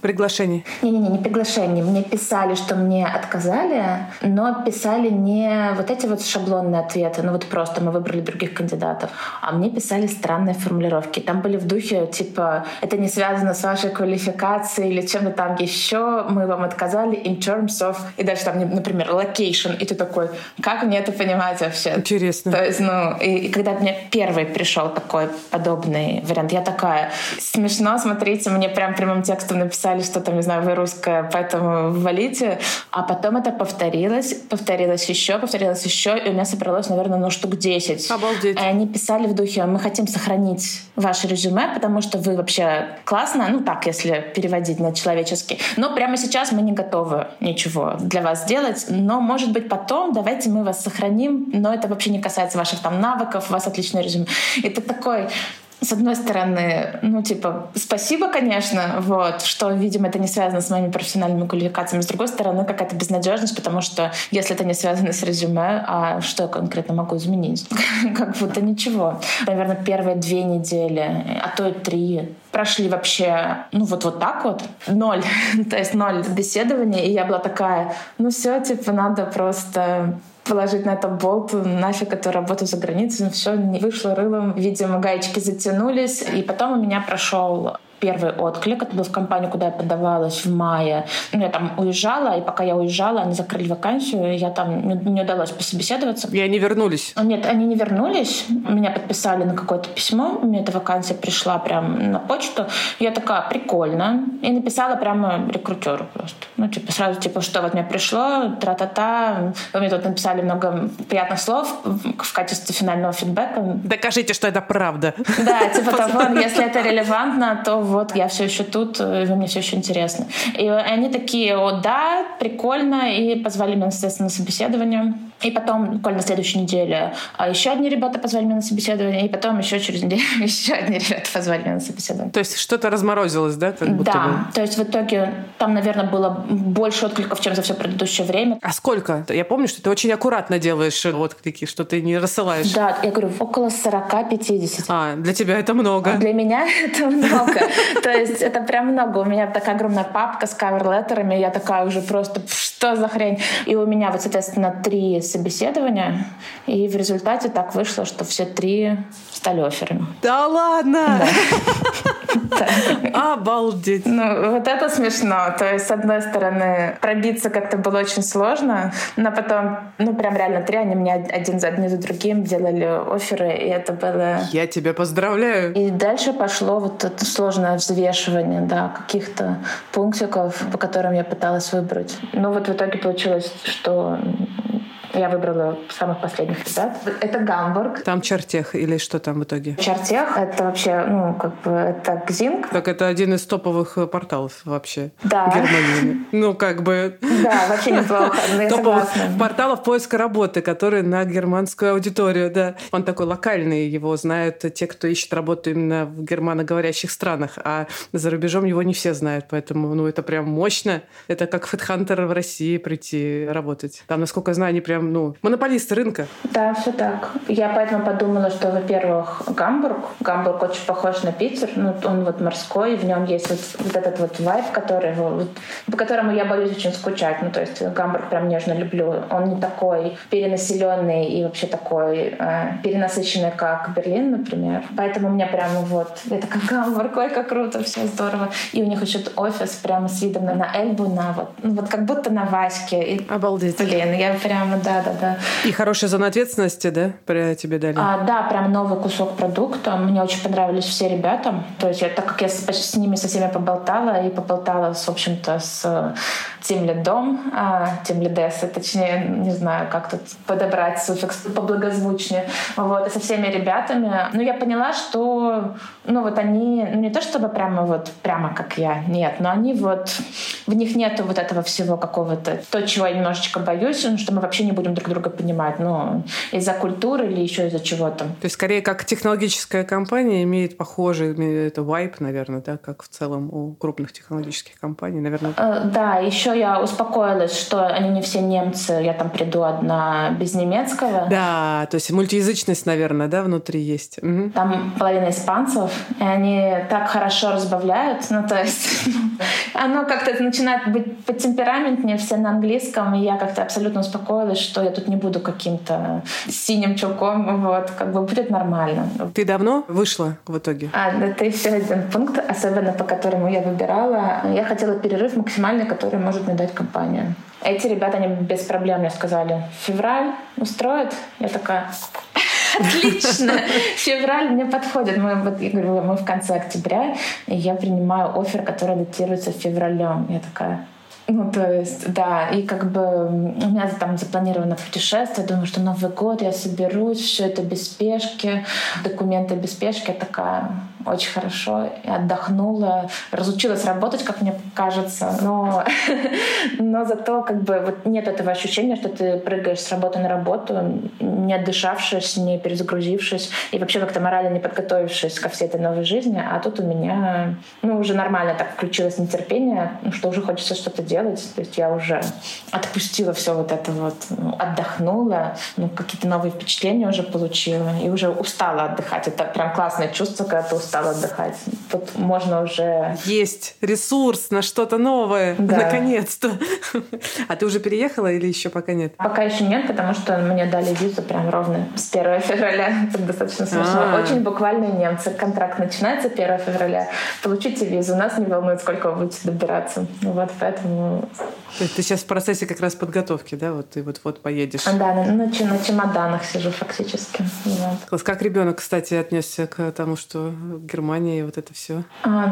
Приглашений? Не-не-не, не приглашений. Мне писали, что мне отказали, но писали не эти шаблонные ответы, просто мы выбрали других кандидатов. А мне писали странные формулировки. Там были в духе, это не связано с вашей квалификацией или чем-то там еще. Мы вам отказали in terms of... И дальше там, например, location. И ты такой, как мне это понимать вообще? Интересно. То есть, и когда мне первый пришел такой подобный вариант, я такая, смешно, смотрите, мне прям прямым текстом написали, что там, не знаю, вы русская, поэтому валите. А потом это повторилось еще, и у меня собралось, наверное, штук 10. Обалдеть. И они писали в духе, мы хотим сохранить ваше резюме, потому что вы вообще классно, если переводить на человеческий. Но прямо сейчас мы не готовы ничего для вас сделать, но, может быть, потом давайте мы вас сохраним, но это вообще не касается ваших навыков, у вас отличное резюме. И ты такой... С одной стороны, спасибо, конечно, что, видимо, это не связано с моими профессиональными квалификациями. С другой стороны, какая-то безнадежность, потому что если это не связано с резюме, а что я конкретно могу изменить? Как будто ничего. Наверное, первые 2 недели, а то и 3, прошли вообще, так. 0. То есть 0 беседований. И я была такая, все, надо просто... положить на это болт, нафиг эту работу за границей, все не вышло рылом. Видимо, гаечки затянулись. И потом у меня прошел первый отклик. Это был в компанию, куда я подавалась в мае. Я там уезжала, и пока я уезжала, они закрыли вакансию, я там не удалось пособеседоваться. И они вернулись? Нет, они не вернулись. Меня подписали на какое-то письмо, мне эта вакансия пришла прям на почту. Я такая, прикольно. И написала прямо рекрутеру просто. Сразу, что мне пришло, тра-та-та. Вы мне тут написали много приятных слов в качестве финального фидбэка. Докажите, что это правда. Да, того, если это релевантно, то я все еще тут, вы мне все еще интересно. И они такие, да, прикольно, и позвали меня, естественно, на собеседование. И потом, буквально на следующей неделе, еще одни ребята позвали меня на собеседование, и потом еще через неделю еще одни ребята позвали меня на собеседование. То есть что-то разморозилось, да? Да, то есть в итоге там, наверное, было больше откликов, чем за все предыдущее время. А сколько? Я помню, что ты очень аккуратно делаешь отклики, что ты не рассылаешь. Да, я говорю, около 40-50. Для тебя это много. Для меня это много. То есть это прям много. У меня такая огромная папка с кавер-леттерами, я такая уже просто, что за хрень? И у меня, соответственно, 3 собеседования, и в результате так вышло, что все три стали офферами. Да ладно! Обалдеть! Ну, вот это смешно. То есть, с одной стороны, пробиться как-то было очень сложно, но потом, ну, прям реально три, они мне один за другим делали офферы, и это было... Я тебя поздравляю! И дальше пошло вот это сложное взвешивание, да, каких-то пунктиков, по которым я пыталась выбрать. Ну, вот в итоге получилось, что... Я выбрала самых последних ребят. Это Гамбург. Там Чартех или что там в итоге? Чартех — это вообще, ну, как бы, это Гзинг. Так это один из топовых порталов вообще. Да. Германии. Ну, как бы... Да, вообще неплохо. Топовых порталов поиска работы, которые на германскую аудиторию, да. Он такой локальный, его знают те, кто ищет работу именно в германоговорящих странах, а за рубежом его не все знают, поэтому, ну, это прям мощно. Это как фэтхантер в России прийти работать. Там, насколько я знаю, они прям, ну, монополисты рынка. Да, все так. Я поэтому подумала, что, во-первых, Гамбург. Гамбург очень похож на Питер. Ну, он вот морской, в нем есть вот этот вот вайб, который, вот, по которому я боюсь очень скучать. Ну, то есть Гамбург прям нежно люблю. Он не такой перенаселенный и вообще такой перенасыщенный, как Берлин, например. Поэтому у меня прямо вот это как Гамбург, ой, как круто, все здорово. И у них еще офис прямо с видом на Эльбу, на вот, ну, вот как будто на Ваське. И, обалдеть. Блин, я прямо, да. Да. И хорошая зона ответственности, да, тебе дали? Да, прям новый кусок продукта. Мне очень понравились все ребята. То есть я, так как я с ними со всеми поболтала, и поболтала, в общем-то, с тимлидом, тимлидессой, точнее, не знаю, как тут подобрать суффикс поблагозвучнее, вот, и со всеми ребятами. Но я поняла, что, ну, вот они, ну, не то чтобы прямо как я, нет, но они вот, в них нету вот этого всего какого-то, то, чего я немножечко боюсь, что мы вообще не будем друг друга понимать, ну, из-за культуры или еще из-за чего-то. То есть, скорее, как технологическая компания имеет похожий, это вайб, наверное, да, как в целом у крупных технологических компаний, наверное. Да, еще я успокоилась, что они не все немцы, я там приду одна без немецкого. Да, то есть мультиязычность, наверное, да, внутри есть. Угу. Там половина испанцев, и они так хорошо разбавляют, ну, то есть оно как-то начинает быть по темпераментнее, все на английском, и я как-то абсолютно успокоилась, что я тут не буду каким-то синим чулком, вот, как бы будет нормально. Ты давно вышла в итоге? Это еще один пункт, особенно по которому я выбирала. Я хотела перерыв максимальный, который может мне дать компания. Эти ребята, они без проблем мне сказали, февраль устроят? Я такая... Отлично! Февраль мне подходит. Я говорю, мы в конце октября, и я принимаю оффер, который датируется февралем. Я такая... Ну, то есть, да, и как бы у меня там запланировано путешествие, думаю, что Новый год, я соберусь, все это без спешки, документы без спешки, я такая, очень хорошо, я отдохнула, разучилась работать, как мне кажется, но зато как бы вот нет этого ощущения, что ты прыгаешь с работы на работу, не отдышавшись, не перезагрузившись и вообще как-то морально не подготовившись ко всей этой новой жизни, а тут у меня, ну, уже нормально так включилось нетерпение, что уже хочется что-то делать. То есть я уже отпустила все вот это вот, отдохнула, ну, какие-то новые впечатления уже получила и уже устала отдыхать. Это прям классное чувство, когда ты устала отдыхать. Тут можно уже... Есть ресурс на что-то новое, да. Наконец-то. А ты уже переехала или еще пока нет? Пока еще нет, потому что мне дали визу прям ровно с 1 февраля. Это достаточно смешно. Очень буквально немцы. Контракт начинается 1 февраля. Получите визу. Нас не волнует, сколько вы будете добираться. Вот поэтому... То есть ты сейчас в процессе как раз подготовки, да? Вот ты вот-вот поедешь. Да, на чемоданах сижу фактически. Вот. Как ребенок, кстати, отнесся к тому, что Германия и вот это все?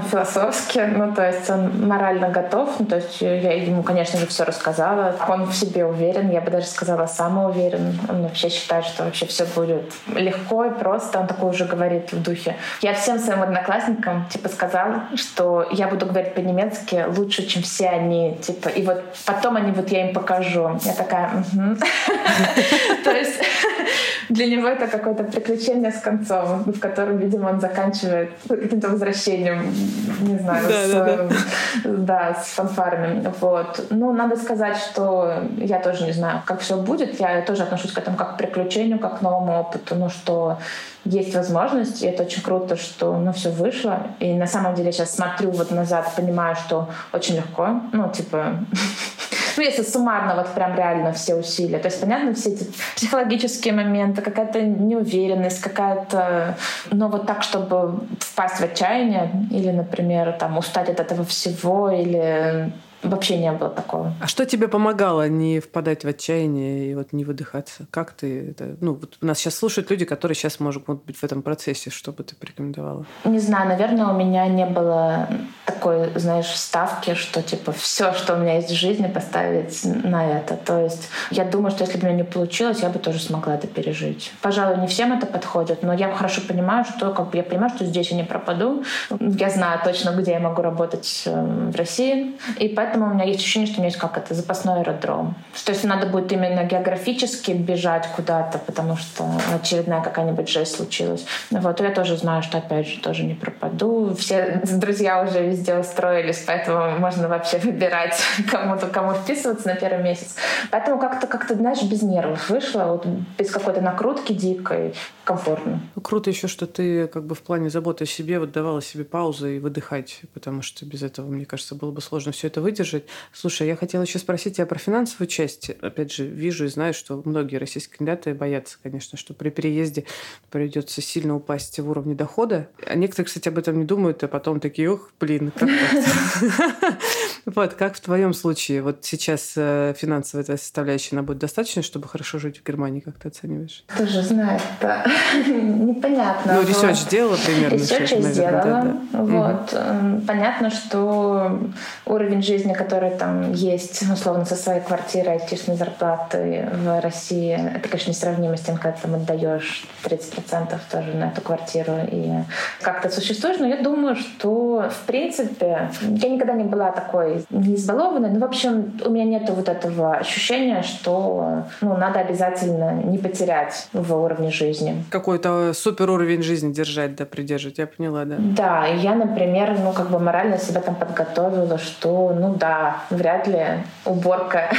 Философски. Ну, то есть он морально готов. Ну, то есть я ему, конечно же, все рассказала. Он в себе уверен. Я бы даже сказала, самоуверен. Он вообще считает, что вообще все будет легко и просто. Он такой уже говорит в духе. Я всем своим одноклассникам, типа, сказала, что я буду говорить по-немецки лучше, чем все они. Типа, и вот потом они, вот я им покажу. Я такая, то есть для него это какое-то приключение с концом, в котором, видимо, он заканчивает каким-то возвращением, не знаю, с фанфарами. Ну, надо сказать, что я тоже не знаю, как все будет. Я тоже отношусь к этому как к приключению, как к новому опыту. Ну, что есть возможность, и это очень круто, что, ну, все вышло. И на самом деле я сейчас смотрю вот назад, понимаю, что очень легко. Ну, типа... Ну, если суммарно вот прям реально все усилия. То есть, понятно, все эти психологические моменты, какая-то неуверенность, какая-то... Но вот так, чтобы впасть в отчаяние или, например, там, устать от этого всего, или вообще не было такого. А что тебе помогало не впадать в отчаяние и вот не выдыхаться? Как ты это... Ну, вот нас сейчас слушают люди, которые сейчас, может быть, в этом процессе. Что бы ты порекомендовала? Не знаю, наверное, у меня не было такой, знаешь, ставки, что типа все, что у меня есть в жизни, поставить на это. То есть я думаю, что если бы у меня не получилось, я бы тоже смогла это пережить. Пожалуй, не всем это подходит, но я хорошо понимаю, что как бы я понимаю, что здесь я не пропаду. Я знаю точно, где я могу работать в России. И поэтому у меня есть ощущение, что у меня есть как это запасной аэродром. Что если надо будет именно географически бежать куда-то, потому что очередная какая-нибудь жесть случилась, вот, то я тоже знаю, что опять же тоже не пропаду. Все друзья уже везде устроились, поэтому можно вообще выбирать, кому вписываться на первый месяц. Поэтому как-то, знаешь, без нервов вышло, вот, без какой-то накрутки дикой, комфортно. Круто еще, что ты как бы в плане заботы о себе вот давала себе паузу и выдыхать, потому что без этого, мне кажется, было бы сложно все это выдержать. Слушай, я хотела еще спросить тебя про финансовую часть. Опять же, вижу и знаю, что многие российские кандидаты боятся, конечно, что при переезде придется сильно упасть в уровне дохода. А некоторые, кстати, об этом не думают, а потом такие, ох, блин, как так? Вот, как в твоем случае? Вот сейчас финансовая эта составляющая, она будет достаточно, чтобы хорошо жить в Германии? Как ты оцениваешь? Ты же знаешь, да. Непонятно. Ну, ресерч делала примерно. Ресерч я сделала. Вот. Понятно, что уровень жизни, который там есть, условно, со своей квартирой, айтишной зарплаты в России, это, конечно, несравнимо с тем, когда ты отдаешь 30% тоже на эту квартиру и как-то существуешь. Но я думаю, что, в принципе, я никогда не была такой не избалованной, но, в общем, у меня нет вот этого ощущения, что надо обязательно не потерять в уровне жизни. Какой-то супер уровень жизни держать, да, придерживать, я поняла, да. Да, я, например, морально себя там подготовила, что, вряд ли уборка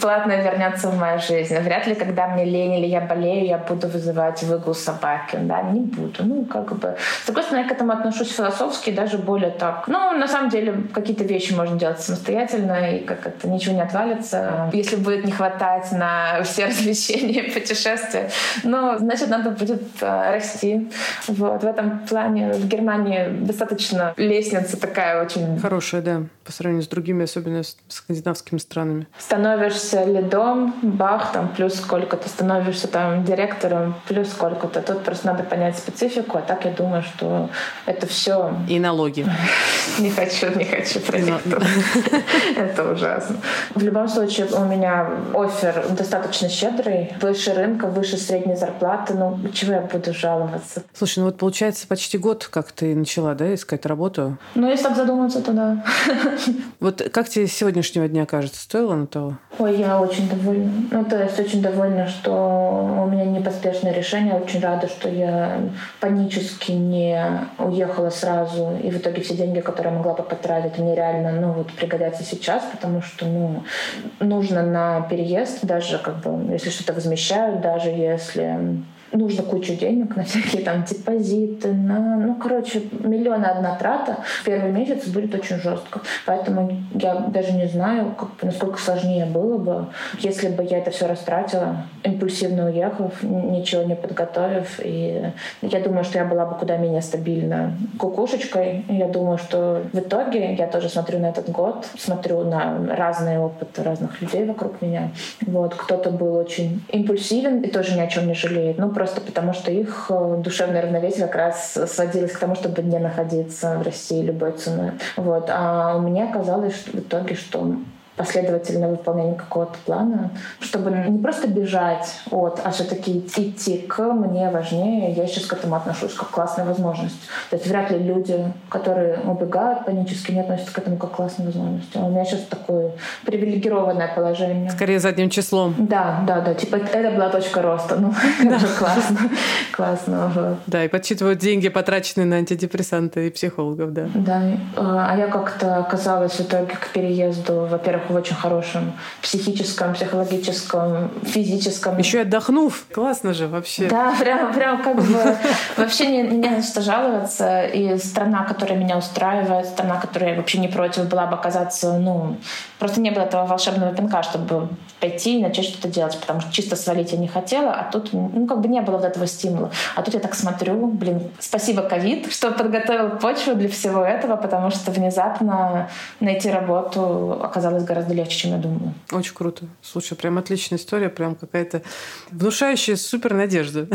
платная вернется в мою жизнь. Вряд ли, когда мне лень или я болею, я буду вызывать выгул собаки. Да, не буду. С другой стороны, я к этому отношусь философски, даже более так. На самом деле, какие-то вещи можно делать самостоятельно, и как это ничего не отвалится. Если будет не хватать на все развлечения и путешествия, значит, надо будет расти. Вот. В этом плане в Германии достаточно лестница такая очень... Хорошая, да, по сравнению с другими, особенно с скандинавскими странами. Становишься лидом, плюс сколько-то. Становишься там директором, плюс сколько-то. Тут просто надо понять специфику, а так я думаю, что это все. И налоги. Не хочу проректора. Это ужасно. В любом случае, у меня оффер достаточно щедрый. Выше рынка, выше средней зарплаты. Чего я буду жаловаться? Слушай, получается почти год, как ты начала, да, искать работу? Если так задуматься, то да. Вот как тебе с сегодняшнего дня кажется, стоило оно того? Ой, я очень довольна. Очень довольна, что у меня непоспешное решение. Очень рада, что я панически не уехала сразу. И в итоге все деньги, которые я могла бы потратить, они реально, пригодятся сейчас, потому что, нужно на переезд, даже если что-то возмещают, даже если... Нужно кучу денег на всякие там депозиты, на... миллион и одна трата. Первый месяц будет очень жестко. Поэтому я даже не знаю, насколько сложнее было бы, если бы я это все растратила, импульсивно уехав, ничего не подготовив. И я думаю, что я была бы куда менее стабильна кукушечкой. Я думаю, что в итоге я тоже смотрю на этот год, смотрю на разные опыты разных людей вокруг меня. Вот. Кто-то был очень импульсивен и тоже ни о чем не жалеет. Просто потому, что их душевное равновесие как раз сводилось к тому, чтобы не находиться в России любой ценой. Вот. А у меня оказалось в итоге, что последовательное выполнение какого-то плана, чтобы не просто бежать а все-таки идти к мне важнее, я сейчас к этому отношусь как классная возможность. То есть вряд ли люди, которые убегают панически, не относятся к этому как к классной возможности. А у меня сейчас такое привилегированное положение. Скорее задним числом. Да. Типа это была точка роста. Это классно. Да, и подсчитывают деньги, потраченные на антидепрессанты и психологов, да. Да. А я как-то оказалась в итоге к переезду, во-первых, в очень хорошем психическом, психологическом, физическом. Еще отдохнув. Классно же вообще. Да, прям как бы вообще не на что жаловаться. И страна, которая меня устраивает, страна, которая вообще не против была бы оказаться, просто не было этого волшебного пинка, чтобы пойти и начать что-то делать, потому что чисто свалить я не хотела, а тут, как бы не было вот этого стимула. А тут я так смотрю, спасибо ковид, что подготовил почву для всего этого, потому что внезапно найти работу оказалось гораздо легче, чем я думала. Очень круто. Слушай, прям отличная история, прям какая-то внушающая супер надежда.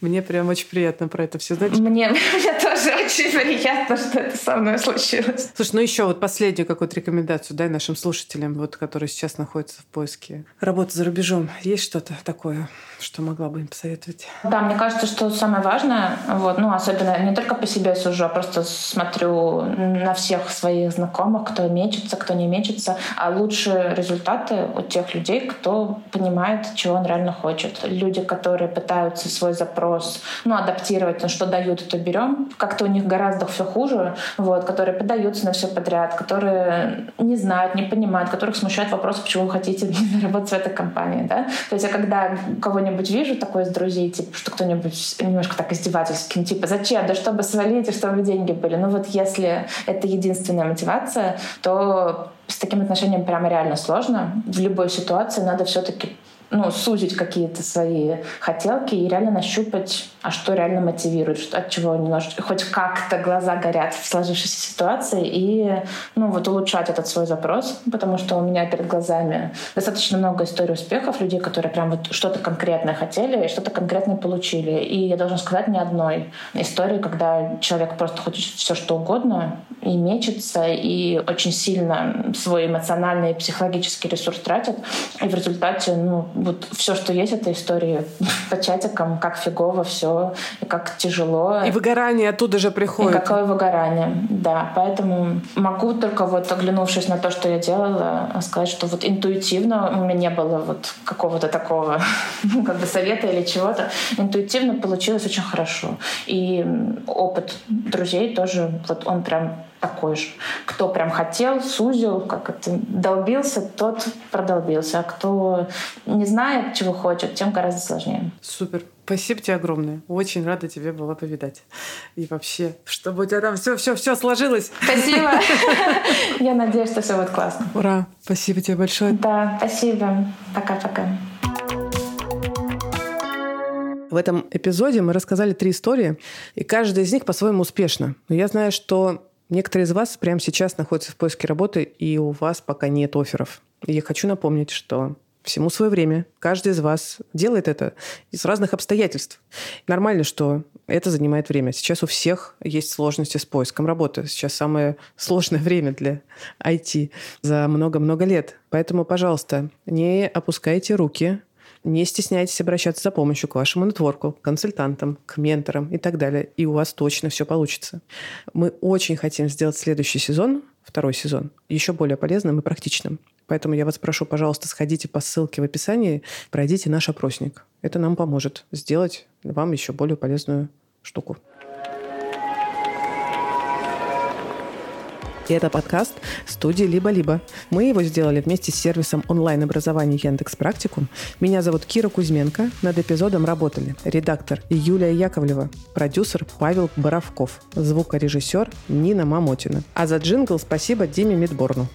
Мне прям очень приятно про это все знать. Мне тоже очень приятно, что это со мной случилось. Слушай, еще вот последнюю какую-то рекомендацию дай нашим слушателям, которые сейчас находятся в поиске работы за рубежом. Есть что-то такое, что могла бы им посоветовать? Да, мне кажется, что самое важное, особенно не только по себе сужу, а просто смотрю на всех своих знакомых, кто мечется, кто не мечется, а лучшие результаты у тех людей, кто понимает, чего он реально хочет. Люди, которые пытаются свой запрос, адаптировать, что дают, то берем. Как-то у них гораздо все хуже, которые поддаются на все подряд, которые не знают, не понимают, которых смущает вопрос, почему вы хотите работать в этой компании, да? То есть я когда кого-нибудь вижу такое из друзей, что кто-нибудь немножко так издевательским, зачем? Да чтобы свалить и чтобы деньги были. Если это единственная мотивация, то с таким отношением прямо реально сложно. В любой ситуации надо все-таки сузить какие-то свои хотелки и реально нащупать, а что реально мотивирует, от чего немножко, хоть как-то глаза горят в сложившейся ситуации, и улучшать этот свой запрос, потому что у меня перед глазами достаточно много историй успехов, людей, которые прям что-то конкретное хотели и что-то конкретное получили. И я должна сказать, ни одной истории, когда человек просто хочет все что угодно и мечется, и очень сильно свой эмоциональный и психологический ресурс тратит, и в результате, все, что есть, это истории по чатикам, как фигово все, и как тяжело. И выгорание оттуда же приходит. И какое выгорание, да. Поэтому могу только оглянувшись на то, что я делала, сказать, что интуитивно у меня не было какого-то такого совета или чего-то. Интуитивно получилось очень хорошо. И опыт друзей тоже, он прям такой же. Кто прям хотел, сузил, долбился, тот продолбился. А кто не знает, чего хочет, тем гораздо сложнее. Супер. Спасибо тебе огромное. Очень рада тебе была повидать. И вообще, чтобы у тебя там все сложилось. Спасибо. Я надеюсь, что все будет классно. Ура. Спасибо тебе большое. Да, спасибо. Пока-пока. В этом эпизоде мы рассказали 3 истории, и каждая из них по-своему успешна. Но я знаю, что некоторые из вас прямо сейчас находятся в поиске работы, и у вас пока нет офферов. И я хочу напомнить, что всему свое время. Каждый из вас делает это из разных обстоятельств. Нормально, что это занимает время. Сейчас у всех есть сложности с поиском работы. Сейчас самое сложное время для IT за много-много лет. Поэтому, пожалуйста, не опускайте руки. Не стесняйтесь обращаться за помощью к вашему нетворку, к консультантам, к менторам и так далее. И у вас точно все получится. Мы очень хотим сделать следующий сезон, 2-й сезон, еще более полезным и практичным. Поэтому я вас прошу, пожалуйста, сходите по ссылке в описании, пройдите наш опросник. Это нам поможет сделать вам еще более полезную штуку. Это подкаст студии «Либо-либо». Мы его сделали вместе с сервисом онлайн-образования «Яндекс.Практикум». Меня зовут Кира Кузьменко. Над эпизодом работали редактор Юлия Яковлева, продюсер Павел Боровков, звукорежиссер Нина Мамотина. А за джингл спасибо Диме Мидборну.